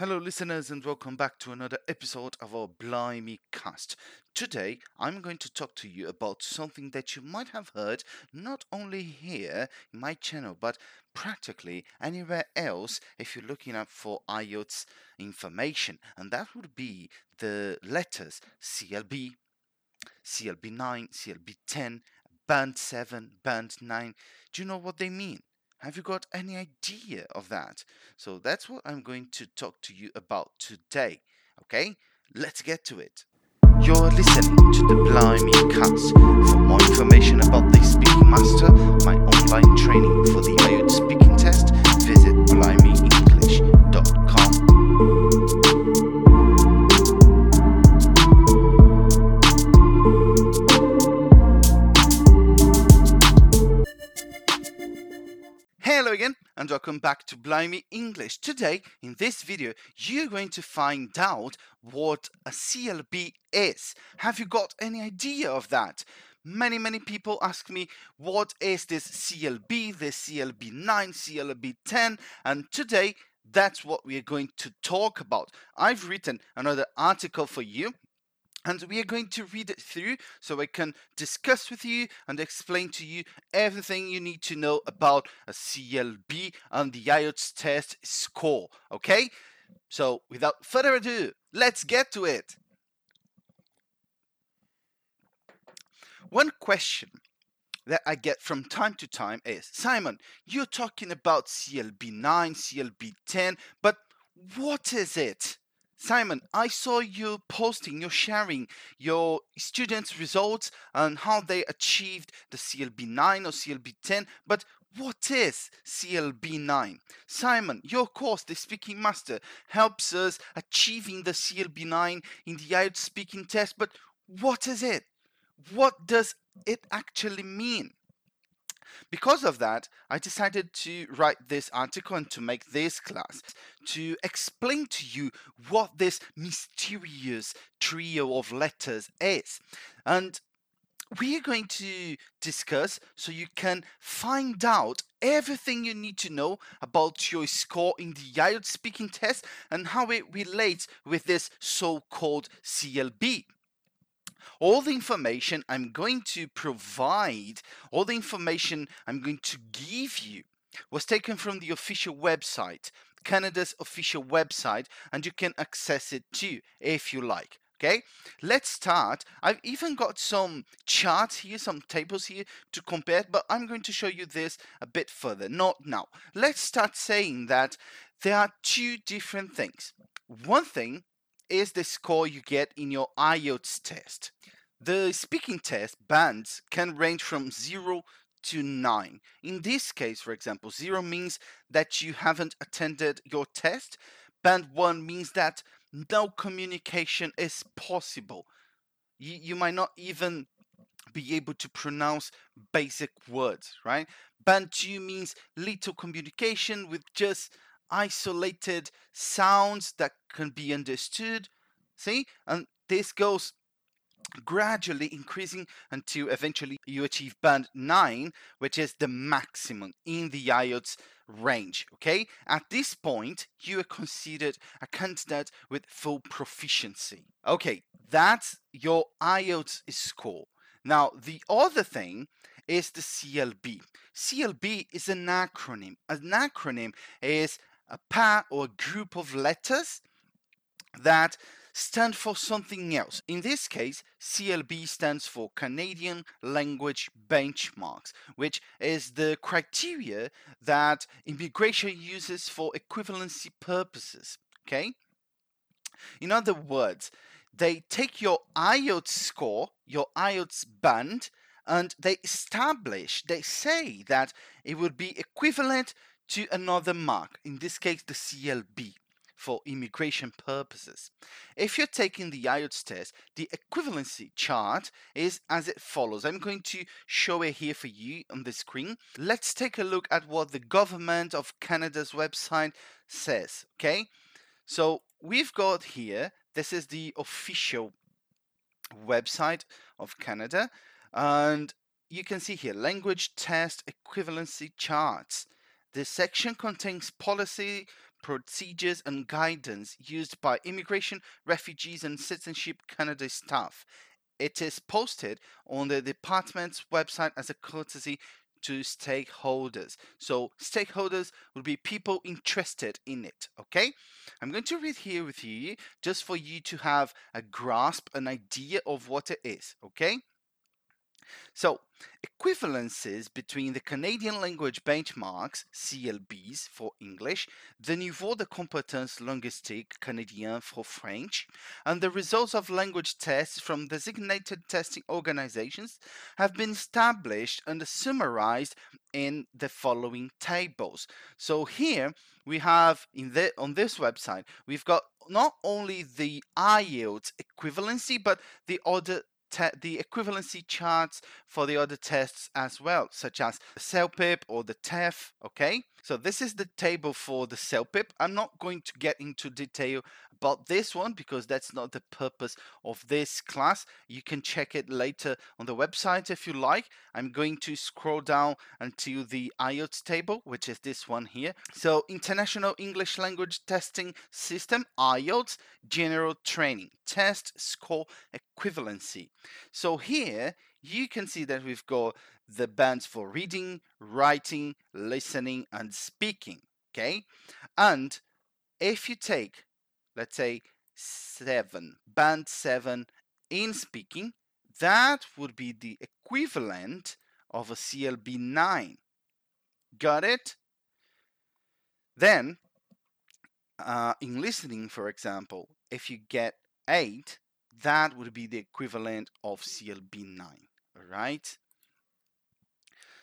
Hello listeners and welcome back to another episode of our Blimey Cast. Today I'm going to talk to you about something that you might have heard not only here in my channel but practically anywhere else if you're looking up for IELTS information, and that would be the letters CLB, CLB 9, CLB 10, Band 7, Band 9. Do you know what they mean? Have you got any idea of that? So that's what I'm going to talk to you about today. Okay, let's get to it. You're listening to the Blimey Cast. For more information about the Speaking Master, my online training for the IELTS speaking test, visit blimeenglish.com. Hello again and welcome back to Blimey English. Today in this video you're going to find out what a CLB is. Have you got any idea of that? Many people ask me, what is this CLB, this CLB 9, CLB 10, and today that's what we're going to talk about. I've written another article for you and we are going to read it through so I can discuss with you and explain to you everything you need to know about a CLB and the IELTS test score. Okay? So without further ado, let's get to it. One question that I get from time to time is, Simon, you're talking about CLB 9, CLB 10, but what is it? Simon, I saw you posting, you're sharing your students' results and how they achieved the CLB 9 or CLB 10, but what is CLB 9? Simon, your course, The Speaking Master, helps us achieving the CLB 9 in the IELTS speaking test, but what is it? What does it actually mean? Because of that, I decided to write this article and to make this class to explain to you what this mysterious trio of letters is. And we're going to discuss so you can find out everything you need to know about your score in the IELTS speaking test and how it relates with this so-called CLB. All the information I'm going to provide, all the information I'm going to give you was taken from the official website, Canada's official website, and you can access it too if you like. Okay, let's start. I've even got some charts here, some tables here to compare, but I'm going to show you this a bit further, not now. Let's start saying that there are two different things. One thing is the score you get in your IELTS test. The speaking test bands can range from 0 to 9. In this case, for example, 0 means that you haven't attended your test. Band 1 means that no communication is possible. You might not even be able to pronounce basic words, right? Band 2 means little communication with just isolated sounds that can be understood, see? And this goes gradually increasing until eventually you achieve band 9, which is the maximum in the IELTS range, okay? At this point, you are considered a candidate with full proficiency. Okay, that's your IELTS score. Now, the other thing is the CLB. CLB is an acronym. An acronym is a pair or a group of letters that stand for something else. In this case, CLB stands for Canadian Language Benchmarks, which is the criteria that immigration uses for equivalency purposes, okay? In other words, they take your IELTS score, your IELTS band, and they establish, they say that it would be equivalent to another mark, in this case the CLB, for immigration purposes. If you're taking the IELTS test, the equivalency chart is as it follows. I'm going to show it here for you on the screen. Let's take a look at what the Government of Canada's website says, okay? So we've got here, this is the official website of Canada, and you can see here, language test equivalency charts. This section contains policy procedures and guidance used by Immigration, Refugees and Citizenship Canada staff. It is posted on the department's website as a courtesy to stakeholders. So stakeholders will be people interested in it. Okay, I'm going to read here with you just for you to have a grasp, an idea of what it is. Okay, so equivalences between the Canadian language benchmarks CLBs for English, the Niveau de Compétence Linguistique Canadien for French, and the results of language tests from designated testing organizations have been established and summarized in the following tables. So here we have on this website, we've got not only the IELTS equivalency, but the equivalency charts for the other tests as well, such as the CELPIP or the TEF. Okay, so this is the table for the CELPIP. I'm not going to get into detail about this one because that's not the purpose of this class. You can check it later on the website if you like. I'm going to scroll down until the IELTS table, which is this one here. So International English Language Testing System, IELTS, General Training, Test Score Equivalency. So here you can see that we've got the bands for reading, writing, listening and speaking. Okay, and if you take, let's say, band 7 in speaking, that would be the equivalent of a CLB 9. Got it? Then in listening, for example, if you get 8, that would be the equivalent of CLB 9. All right,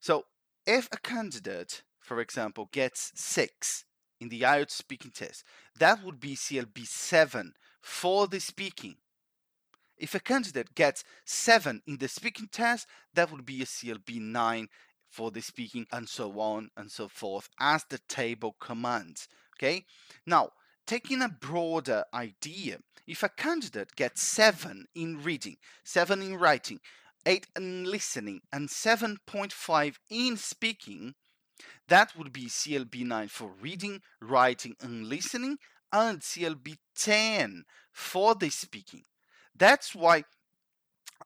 so if a candidate, for example, gets 6 in the IELTS speaking test, that would be CLB 7 for the speaking. If a candidate gets 7 in the speaking test, that would be a CLB 9 for the speaking, and so on and so forth, as the table commands. Okay, now taking a broader idea, if a candidate gets 7 in reading, 7 in writing, 8 in listening, and 7.5 in speaking, that would be CLB 9 for reading, writing, and listening, and CLB 10 for the speaking. That's why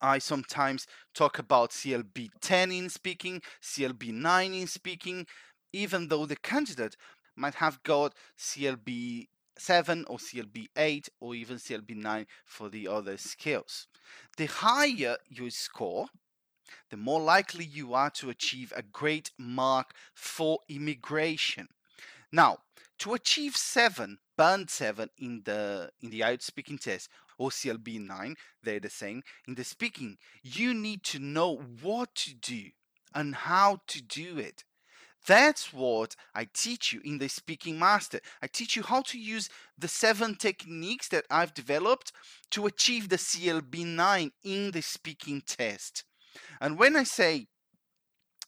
I sometimes talk about CLB 10 in speaking, CLB 9 in speaking, even though the candidate might have got CLB 7 or CLB 8 or even CLB 9 for the other skills. The higher your score, the more likely you are to achieve a great mark for immigration. Now, to achieve 7, band 7 in the IELTS speaking test, or CLB 9, they're the same, in the speaking, you need to know what to do and how to do it. That's what I teach you in the Speaking Master. I teach you how to use the 7 techniques that I've developed to achieve the CLB 9 in the speaking test. And when I say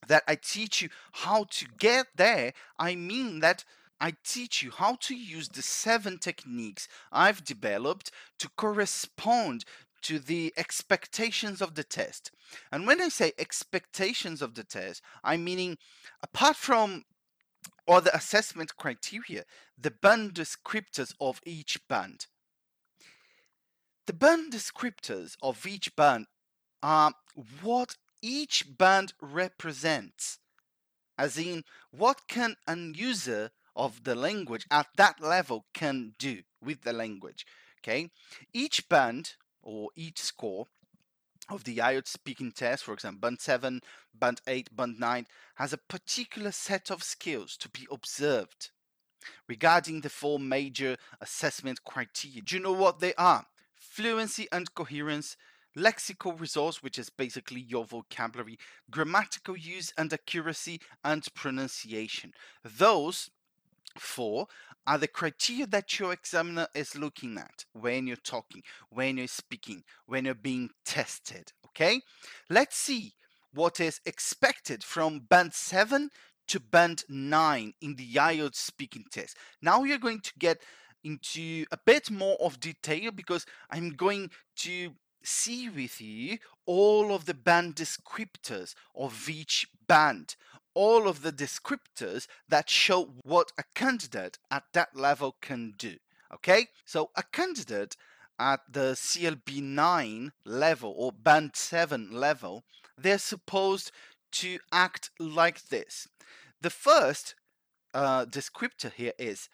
that I teach you how to get there, I mean that I teach you how to use the 7 techniques I've developed to correspond to the expectations of the test. And when I say expectations of the test, I'm meaning, apart from all the assessment criteria, the band descriptors of each band. The band descriptors of each band are what each band represents, as in what can a user of the language at that level can do with the language. Okay, each band or each score of the IELTS speaking test, for example, band 7, band 8, band 9, has a particular set of skills to be observed regarding the 4 major assessment criteria. Do you know what they are? Fluency and coherence, lexical resource, which is basically your vocabulary, grammatical use and accuracy, and pronunciation. Those 4 are the criteria that your examiner is looking at when you're talking, when you're speaking, when you're being tested. Okay, let's see what is expected from band 7 to band 9 in the IELTS speaking test. Now we are going to get into a bit more of detail because I'm going to see with you all of the band descriptors of each band, all of the descriptors that show what a candidate at that level can do. Okay, so a candidate at the CLB 9 level or Band 7 level, they're supposed to act like this. The first descriptor here is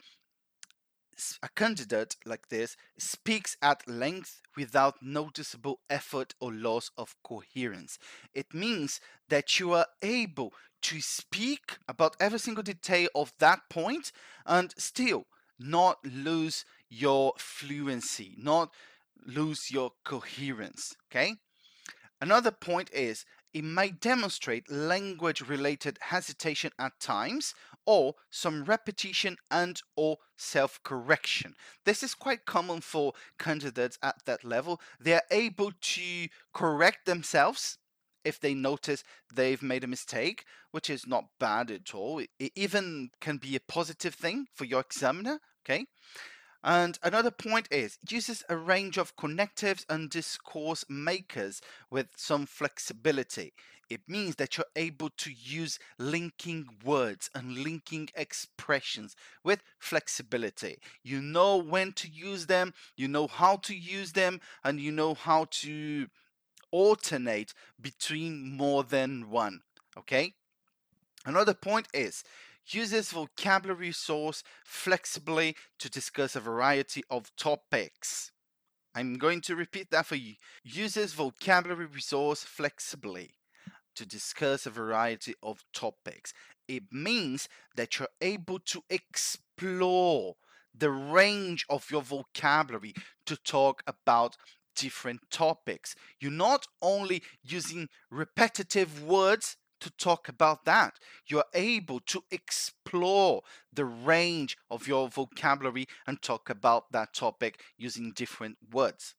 a candidate like this speaks at length without noticeable effort or loss of coherence. It means that you are able to speak about every single detail of that point and still not lose your fluency, not lose your coherence. Okay? Another point is it may demonstrate language-related hesitation at times or some repetition and or self-correction. This is quite common for candidates at that level. They are able to correct themselves if they notice they've made a mistake, which is not bad at all. It even can be a positive thing for your examiner, okay? And another point is it uses a range of connectives and discourse makers with some flexibility. It means that you're able to use linking words and linking expressions with flexibility. You know when to use them, you know how to use them, and you know how to alternate between more than one. Okay? Another point is uses vocabulary resource flexibly to discuss a variety of topics. I'm going to repeat that for you. Uses vocabulary resource flexibly to discuss a variety of topics. It means that you're able to explore the range of your vocabulary to talk about different topics. You're not only using repetitive words to talk about that, you're able to explore the range of your vocabulary and talk about that topic using different words.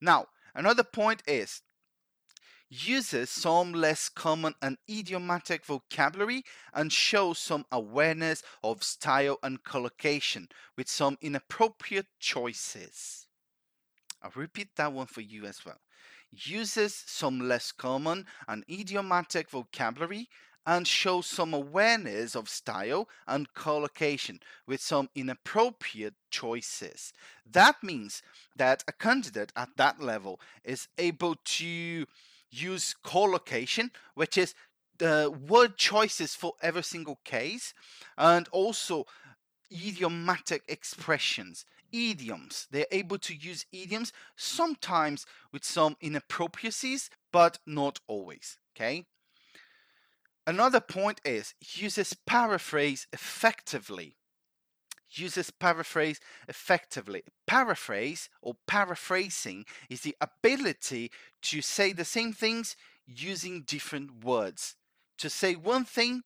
Now, another point is uses some less common and idiomatic vocabulary and shows some awareness of style and collocation with some inappropriate choices. I'll repeat that one for you as well. Uses some less common and idiomatic vocabulary and shows some awareness of style and collocation with some inappropriate choices. That means that a candidate at that level is able to use collocation, which is the word choices for every single case, and also idiomatic expressions. Idioms. They're able to use idioms, sometimes with some inappropriacies, but not always. Okay. Another point is uses paraphrase effectively. Uses paraphrase effectively. Paraphrase or paraphrasing is the ability to say the same things using different words. To say one thing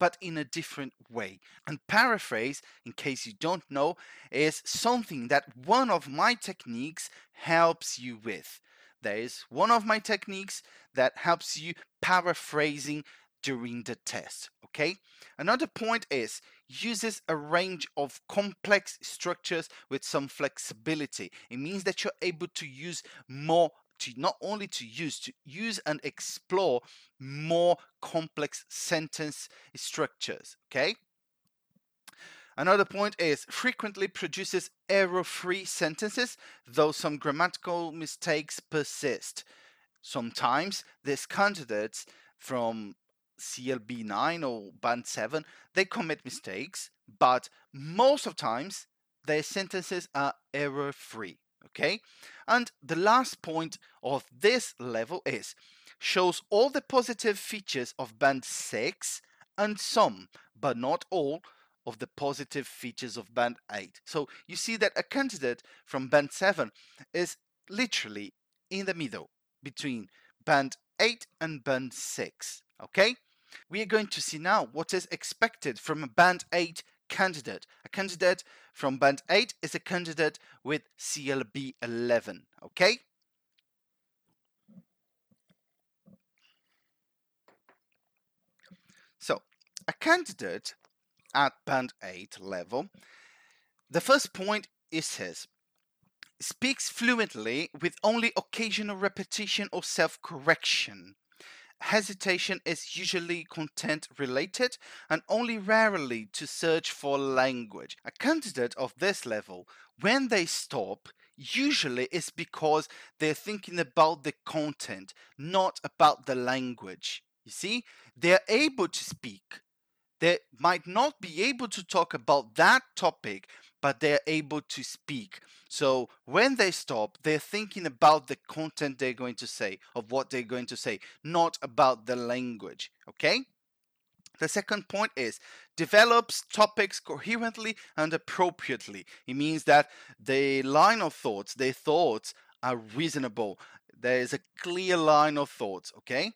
but in a different way. And paraphrase, in case you don't know, is something that one of my techniques helps you with. There is one of my techniques that helps you paraphrasing during the test, okay? Another point is uses a range of complex structures with some flexibility. It means that you're able to use more to use and explore more complex sentence structures, okay? Another point is frequently produces error-free sentences, though some grammatical mistakes persist. Sometimes these candidates from CLB 9 or Band 7, they commit mistakes, but most of times their sentences are error-free. Okay, and the last point of this level is shows all the positive features of Band 6 and some, but not all, of the positive features of Band 8. So you see that a candidate from Band 7 is literally in the middle between Band 8 and Band 6. Okay, we are going to see now what is expected from a Band 8 candidate. A candidate from Band 8 is a candidate with CLB 11, okay? So, a candidate at Band 8 level, the first point is his. Speaks fluently with only occasional repetition or self-correction. hesitation is usually content-related and only rarely to search for language. A candidate of this level, when they stop, usually is because they're thinking about the content, not about the language. You see, they're able to speak. They might not be able to talk about that topic, but they're able to speak. So when they stop, they're thinking about the content they're going to say, of what they're going to say, not about the language, okay? The second point is develops topics coherently and appropriately. It means that the line of thoughts, their thoughts are reasonable. There is a clear line of thoughts, okay?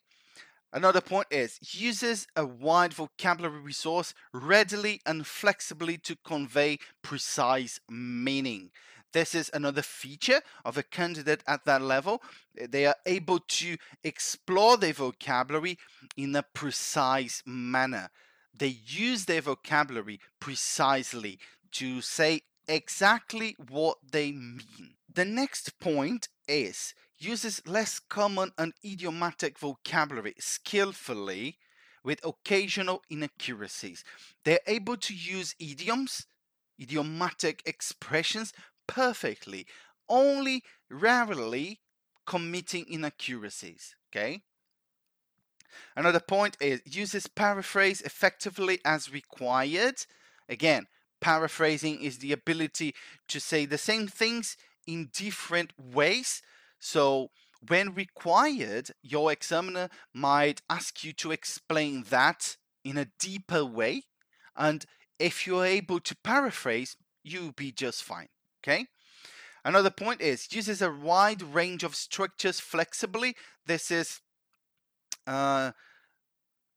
Another point is uses a wide vocabulary resource readily and flexibly to convey precise meaning. This is another feature of a candidate at that level. They are able to explore their vocabulary in a precise manner. They use their vocabulary precisely to say exactly what they mean. The next point is uses less common and idiomatic vocabulary skillfully with occasional inaccuracies. They're able to use idioms, idiomatic expressions perfectly, only rarely committing inaccuracies, okay? Another point is uses paraphrase effectively as required. Again, paraphrasing is the ability to say the same things in different ways. So when required, your examiner might ask you to explain that in a deeper way. And if you're able to paraphrase, you'll be just fine, okay? Another point is uses a wide range of structures flexibly. This is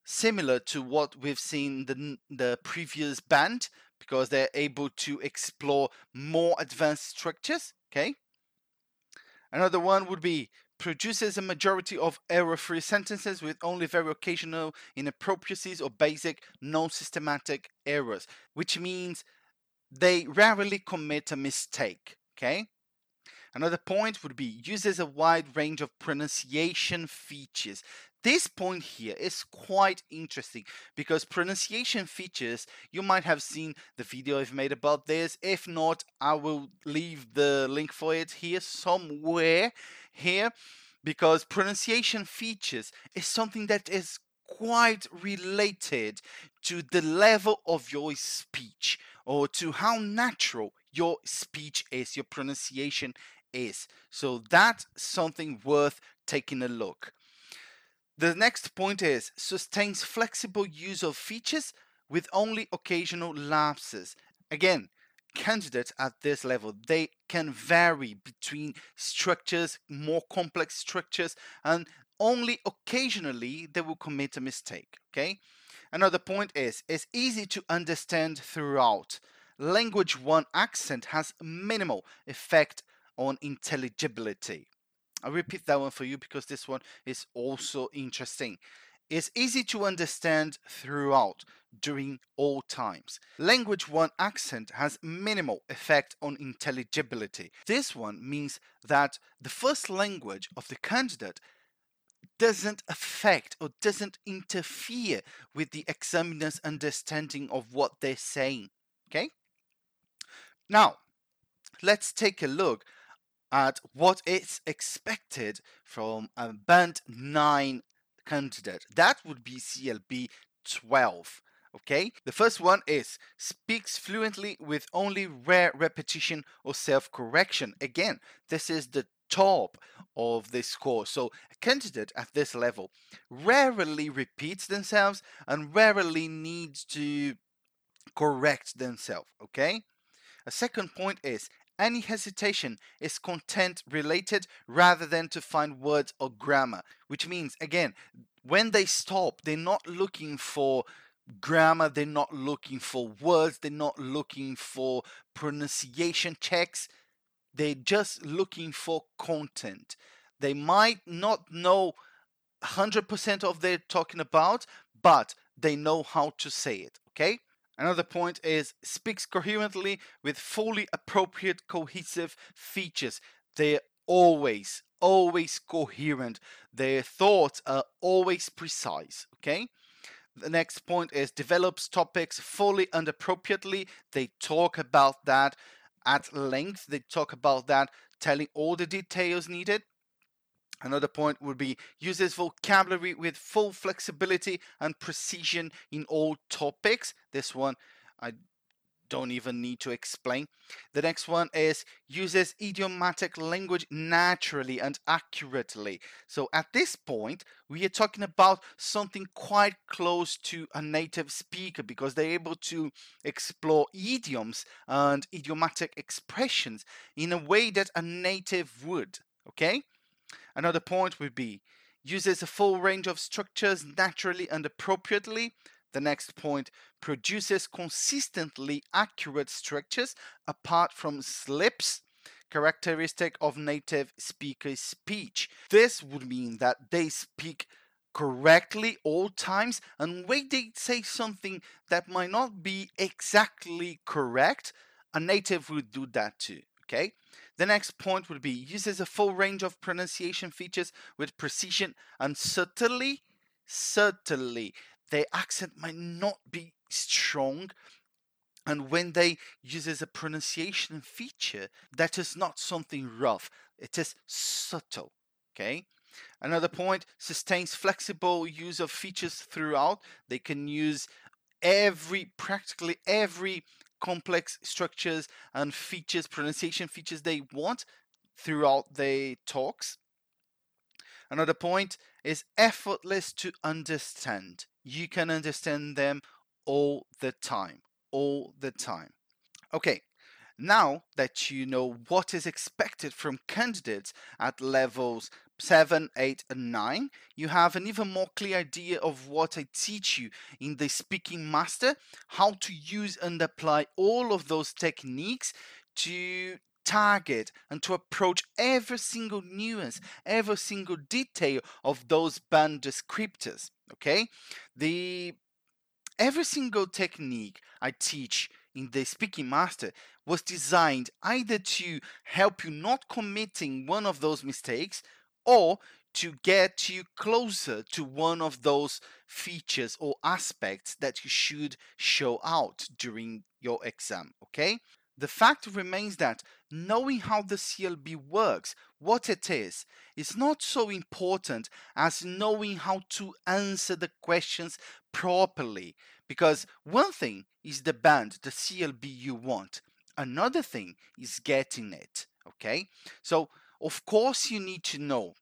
similar to what we've seen in the previous band, because they're able to explore more advanced structures, okay? Another one would be produces a majority of error-free sentences with only very occasional inappropriacies or basic non-systematic errors, which means they rarely commit a mistake, okay? Another point would be uses a wide range of pronunciation features. This point here is quite interesting because pronunciation features, you might have seen the video I've made about this. If not, I will leave the link for it here somewhere here, because pronunciation features is something that is quite related to the level of your speech or to how natural your speech is, your pronunciation is. So that's something worth taking a look. The next point is sustains flexible use of features with only occasional lapses. Again, candidates at this level, they can vary between structures, more complex structures, and only occasionally they will commit a mistake, okay? Another point is it's easy to understand throughout. Language 1 accent has minimal effect on intelligibility. I'll repeat that one for you because this one is also interesting. It's easy to understand throughout, during all times. Language 1 accent has minimal effect on intelligibility. This one means that the first language of the candidate doesn't affect or doesn't interfere with the examiner's understanding of what they're saying, okay? Now, let's take a look at what is expected from a Band 9 candidate. That would be CLB 12, okay? The first one is speaks fluently with only rare repetition or self-correction. Again, this is the top of this score. So a candidate at this level rarely repeats themselves and rarely needs to correct themselves, okay? A second point is any hesitation is content related rather than to find words or grammar, which means, again, when they stop, they're not looking for grammar, they're not looking for words, they're not looking for pronunciation checks, they're just looking for content. They might not know 100% of what they're talking about, but they know how to say it, okay? Another point is speaks coherently with fully appropriate cohesive features. They're always, always coherent. Their thoughts are always precise, okay? The next point is develops topics fully and appropriately. They talk about that at length. They talk about that, telling all the details needed. Another point would be uses vocabulary with full flexibility and precision in all topics. This one I don't even need to explain. The next one is uses idiomatic language naturally and accurately. So at this point, we are talking about something quite close to a native speaker because they're able to explore idioms and idiomatic expressions in a way that a native would, okay? Another point would be uses a full range of structures naturally and appropriately. The next point, produces consistently accurate structures apart from slips, characteristic of native speaker's speech. This would mean that they speak correctly all times, and when they say something that might not be exactly correct, a native would do that too. Okay. The next point would be uses a full range of pronunciation features with precision and subtlety. Subtlety. Their accent might not be strong, and when they uses a pronunciation feature, that is not something rough. It is subtle. Okay. Another point, sustains flexible use of features throughout. They can use practically every complex structures and features, pronunciation features they want throughout their talks. Another point is effortless to understand. You can understand them all the time. Okay, now that you know what is expected from candidates at levels 7, 8, and 9, you have an even more clear idea of what I teach you in the Speaking Master, how to use and apply all of those techniques to target and to approach every single nuance, every single detail of those band descriptors, okay? Every single technique I teach in the Speaking Master was designed either to help you not committing one of those mistakes, or to get you closer to one of those features or aspects that you should show out during your exam, okay? The fact remains that knowing how the CLB works, what it is not so important as knowing how to answer the questions properly. Because one thing is the band, the CLB you want. Another thing is getting it, okay? So, of course, you need to know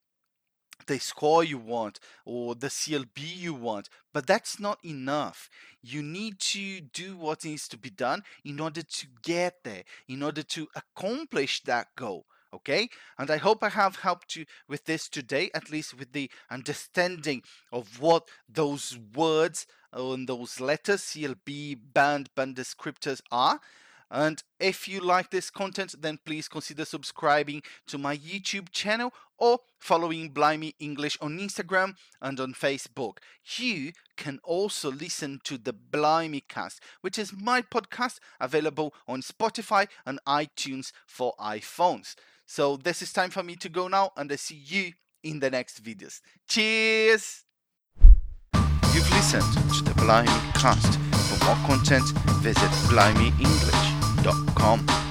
the score you want or the CLB you want, but that's not enough. You need to do what needs to be done in order to get there, in order to accomplish that goal, okay? And I hope I have helped you with this today, at least with the understanding of what those words and those letters, CLB, band descriptors are. And if you like this content, then please consider subscribing to my YouTube channel or following Blimey English on Instagram and on Facebook. You can also listen to the Blimey Cast, which is my podcast available on Spotify and iTunes for iPhones. So this is time for me to go now, and I see you in the next videos. Cheers! You've listened to the Blimey Cast. For more content, visit BlimeyEnglish.com.